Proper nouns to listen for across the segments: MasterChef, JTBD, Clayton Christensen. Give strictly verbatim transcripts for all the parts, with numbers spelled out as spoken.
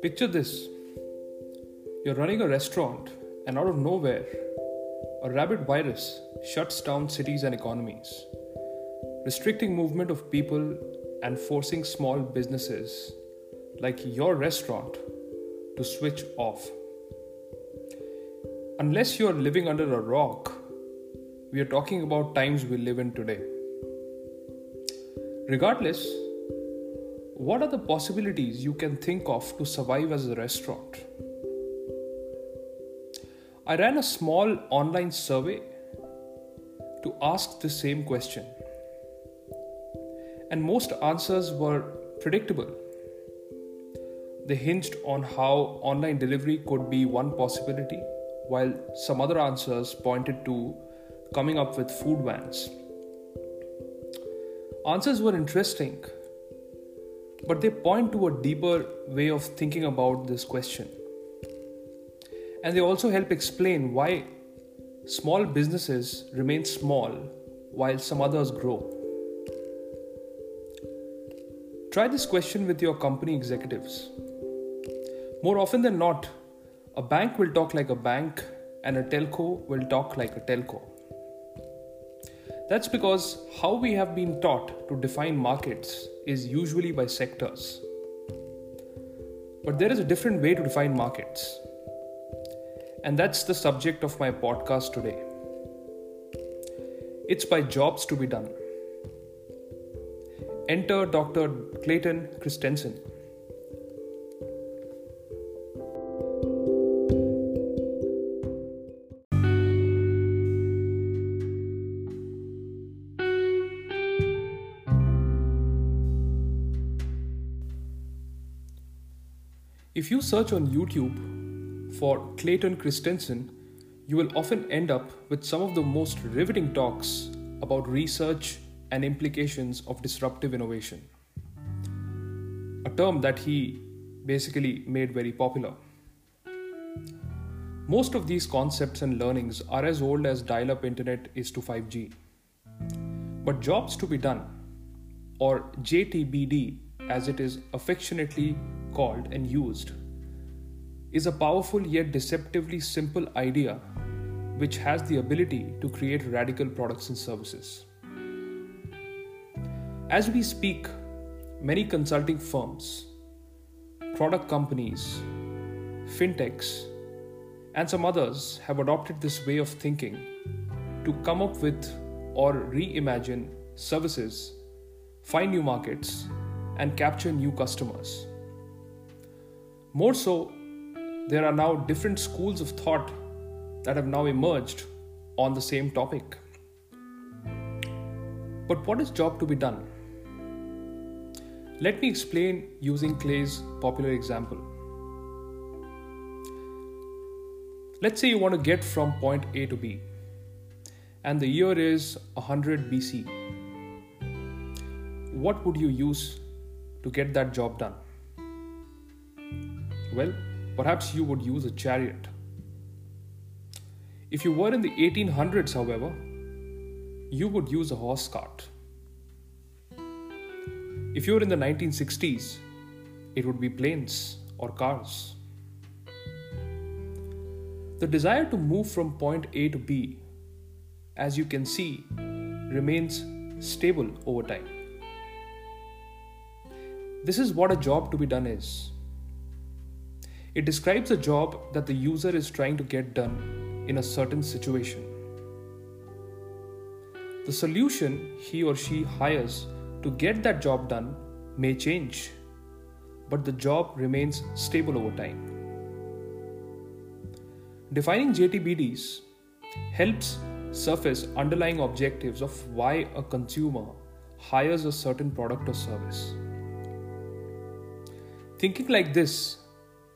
Picture this. You're running a restaurant and out of nowhere, a rabid virus shuts down cities and economies, restricting movement of people and forcing small businesses like your restaurant to switch off. Unless you are living under a rock, we are talking about times we live in today. Regardless, what are the possibilities you can think of to survive as a restaurant? I ran a small online survey to ask the same question, and most answers were predictable. They hinged on how online delivery could be one possibility, while some other answers pointed to coming up with food vans. Answers were interesting, but they point to a deeper way of thinking about this question. And they also help explain why small businesses remain small while some others grow. Try this question with your company executives. More often than not, a bank will talk like a bank and a telco will talk like a telco. That's because how we have been taught to define markets is usually by sectors. But there is a different way to define markets. And that's the subject of my podcast today. It's by jobs to be done. Enter Doctor Clayton Christensen. If you search on YouTube for Clayton Christensen, you will often end up with some of the most riveting talks about research and implications of disruptive innovation, a term that he basically made very popular. Most of these concepts and learnings are as old as dial-up internet is to five G. But jobs to be done, or J T B D as it is affectionately called and used, is a powerful yet deceptively simple idea which has the ability to create radical products and services. As we speak, many consulting firms, product companies, fintechs, and some others have adopted this way of thinking to come up with or reimagine services, find new markets, and capture new customers. More so, there are now different schools of thought that have now emerged on the same topic. But what is job to be done? Let me explain using Clay's popular example. Let's say you want to get from point A to B, and the year is one hundred B C. What would you use to get that job done? Well, perhaps you would use a chariot. If you were in the eighteen hundreds, however, you would use a horse cart. If you were in the nineteen sixties, it would be planes or cars. The desire to move from point A to B, as you can see, remains stable over time. This is what a job to be done is. It describes a job that the user is trying to get done in a certain situation. The solution he or she hires to get that job done may change, but the job remains stable over time. Defining J T B Ds helps surface underlying objectives of why a consumer hires a certain product or service. Thinking like this,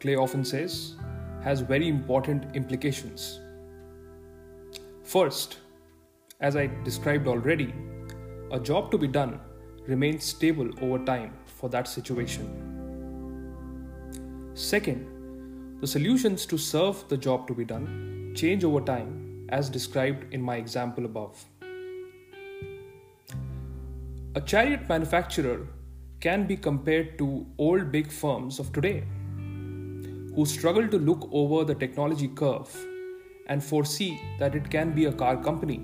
Clay often says, has very important implications. First, as I described already, a job to be done remains stable over time for that situation. Second, the solutions to serve the job to be done change over time, as described in my example above. A chariot manufacturer can be compared to old big firms of today. who struggle to look over the technology curve and foresee that it can be a car company.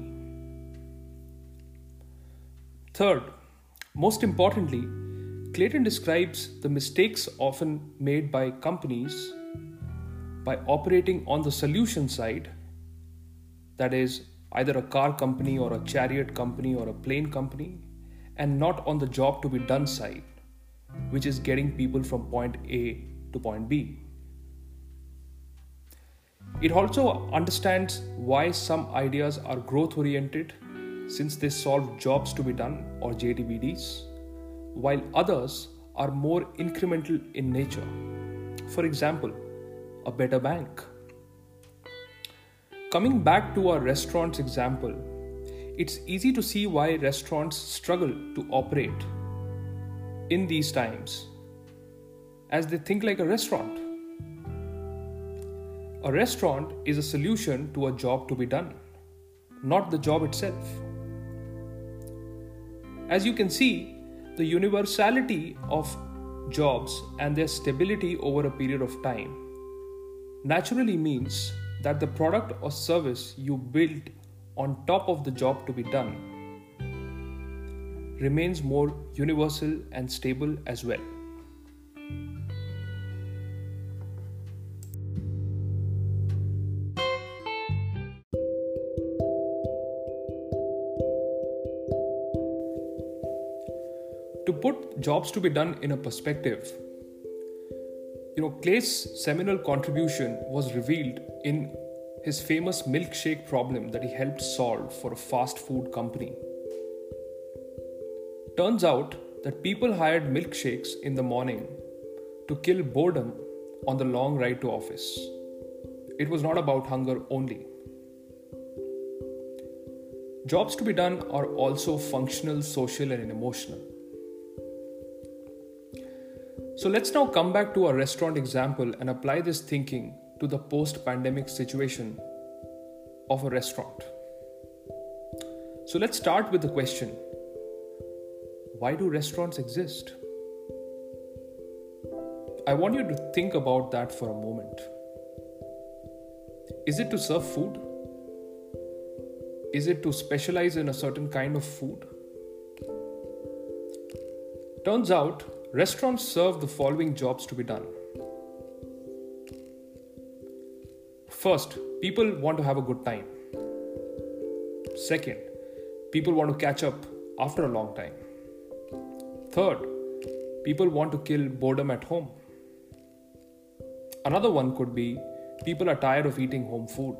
Third, most importantly, Clayton describes the mistakes often made by companies by operating on the solution side, that is, either a car company or a chariot company or a plane company, and not on the job to be done side, which is getting people from point A to point B. It also understands why some ideas are growth-oriented, since they solve jobs to be done or J T B Ds, while others are more incremental in nature. For example, a better bank. Coming back to our restaurants example, it's easy to see why restaurants struggle to operate in these times, as they think like a restaurant. A restaurant is a solution to a job to be done, not the job itself. As you can see, the universality of jobs and their stability over a period of time naturally means that the product or service you build on top of the job to be done remains more universal and stable as well. To put jobs to be done in a perspective, you know, Clay's seminal contribution was revealed in his famous milkshake problem that he helped solve for a fast food company. Turns out that people hired milkshakes in the morning to kill boredom on the long ride to office. It was not about hunger only. Jobs to be done are also functional, social, and emotional. So let's now come back to our restaurant example and apply this thinking to the post-pandemic situation of a restaurant. So let's start with the question, why do restaurants exist? I want you to think about that for a moment. Is it to serve food? Is it to specialize in a certain kind of food? Turns out, restaurants serve the following jobs to be done. First, people want to have a good time. Second, people want to catch up after a long time. Third, people want to kill boredom at home. Another one could be, people are tired of eating home food.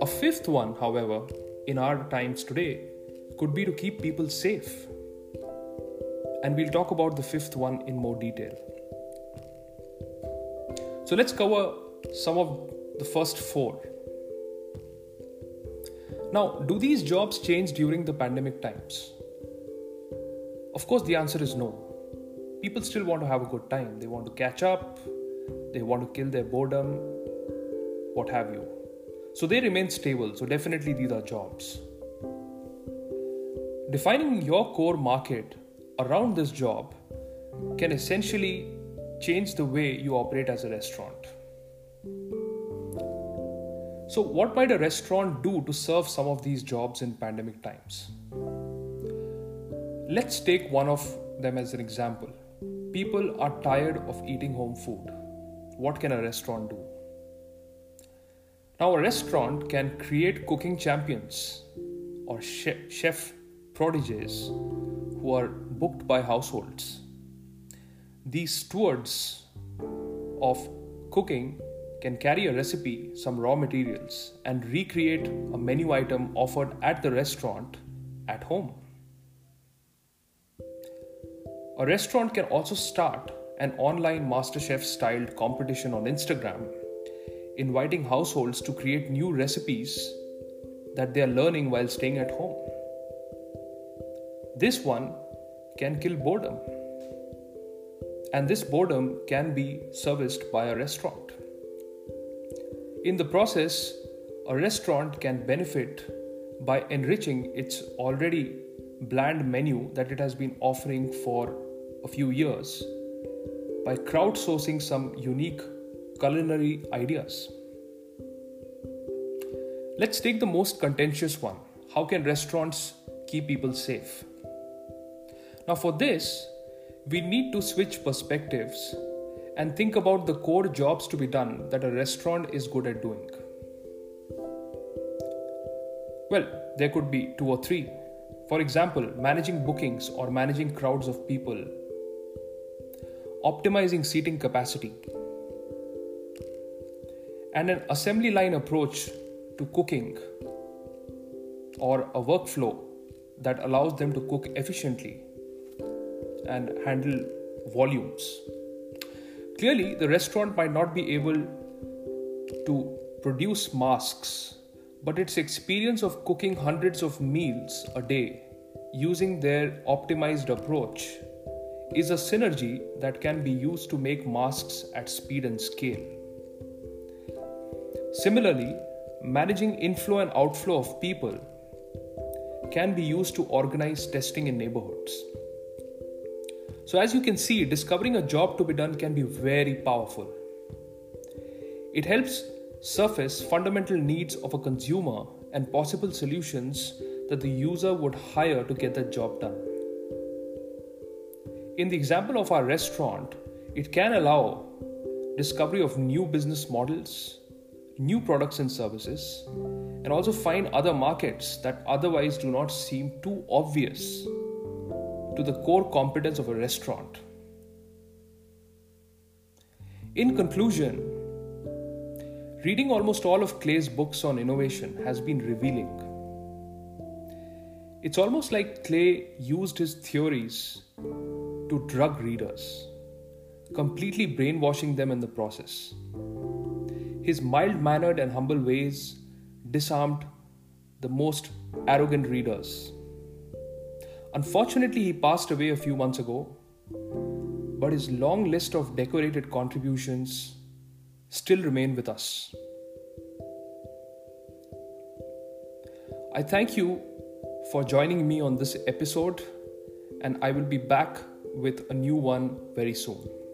A fifth one, however, in our times today, could be to keep people safe. And we'll talk about the fifth one in more detail. So let's cover some of the first four. Now, do these jobs change during the pandemic times? Of course, the answer is no. People still want to have a good time. They want to catch up. They want to kill their boredom, what have you. So they remain stable. So definitely these are jobs. Defining your core market around this job can essentially change the way you operate as a restaurant. So what might a restaurant do to serve some of these jobs in pandemic times? Let's take one of them as an example. People are tired of eating home food. What can a restaurant do? Now, a restaurant can create cooking champions or chef prodigies who are booked by households. These stewards of cooking can carry a recipe, some raw materials, and recreate a menu item offered at the restaurant at home. A restaurant can also start an online MasterChef styled competition on Instagram, inviting households to create new recipes that they are learning while staying at home. This one can kill boredom. And this boredom can be serviced by a restaurant. In the process, a restaurant can benefit by enriching its already bland menu that it has been offering for a few years by crowdsourcing some unique culinary ideas. Let's take the most contentious one. How can restaurants keep people safe? Now, for this, we need to switch perspectives and think about the core jobs to be done that a restaurant is good at doing. Well, there could be two or three. For example, managing bookings or managing crowds of people, optimizing seating capacity, and an assembly line approach to cooking, or a workflow that allows them to cook efficiently and handle volumes. Clearly, the restaurant might not be able to produce masks, but its experience of cooking hundreds of meals a day using their optimized approach is a synergy that can be used to make masks at speed and scale. Similarly, managing inflow and outflow of people can be used to organize testing in neighborhoods. So as you can see, discovering a job to be done can be very powerful. It helps surface fundamental needs of a consumer and possible solutions that the user would hire to get that job done. In the example of our restaurant, it can allow discovery of new business models, new products and services, and also find other markets that otherwise do not seem too obvious to the core competence of a restaurant. In conclusion, reading almost all of Clay's books on innovation has been revealing. It's almost like Clay used his theories to drug readers, completely brainwashing them in the process. His mild-mannered and humble ways disarmed the most arrogant readers. Unfortunately, he passed away a few months ago, but his long list of decorated contributions still remain with us. I thank you for joining me on this episode, and I will be back with a new one very soon.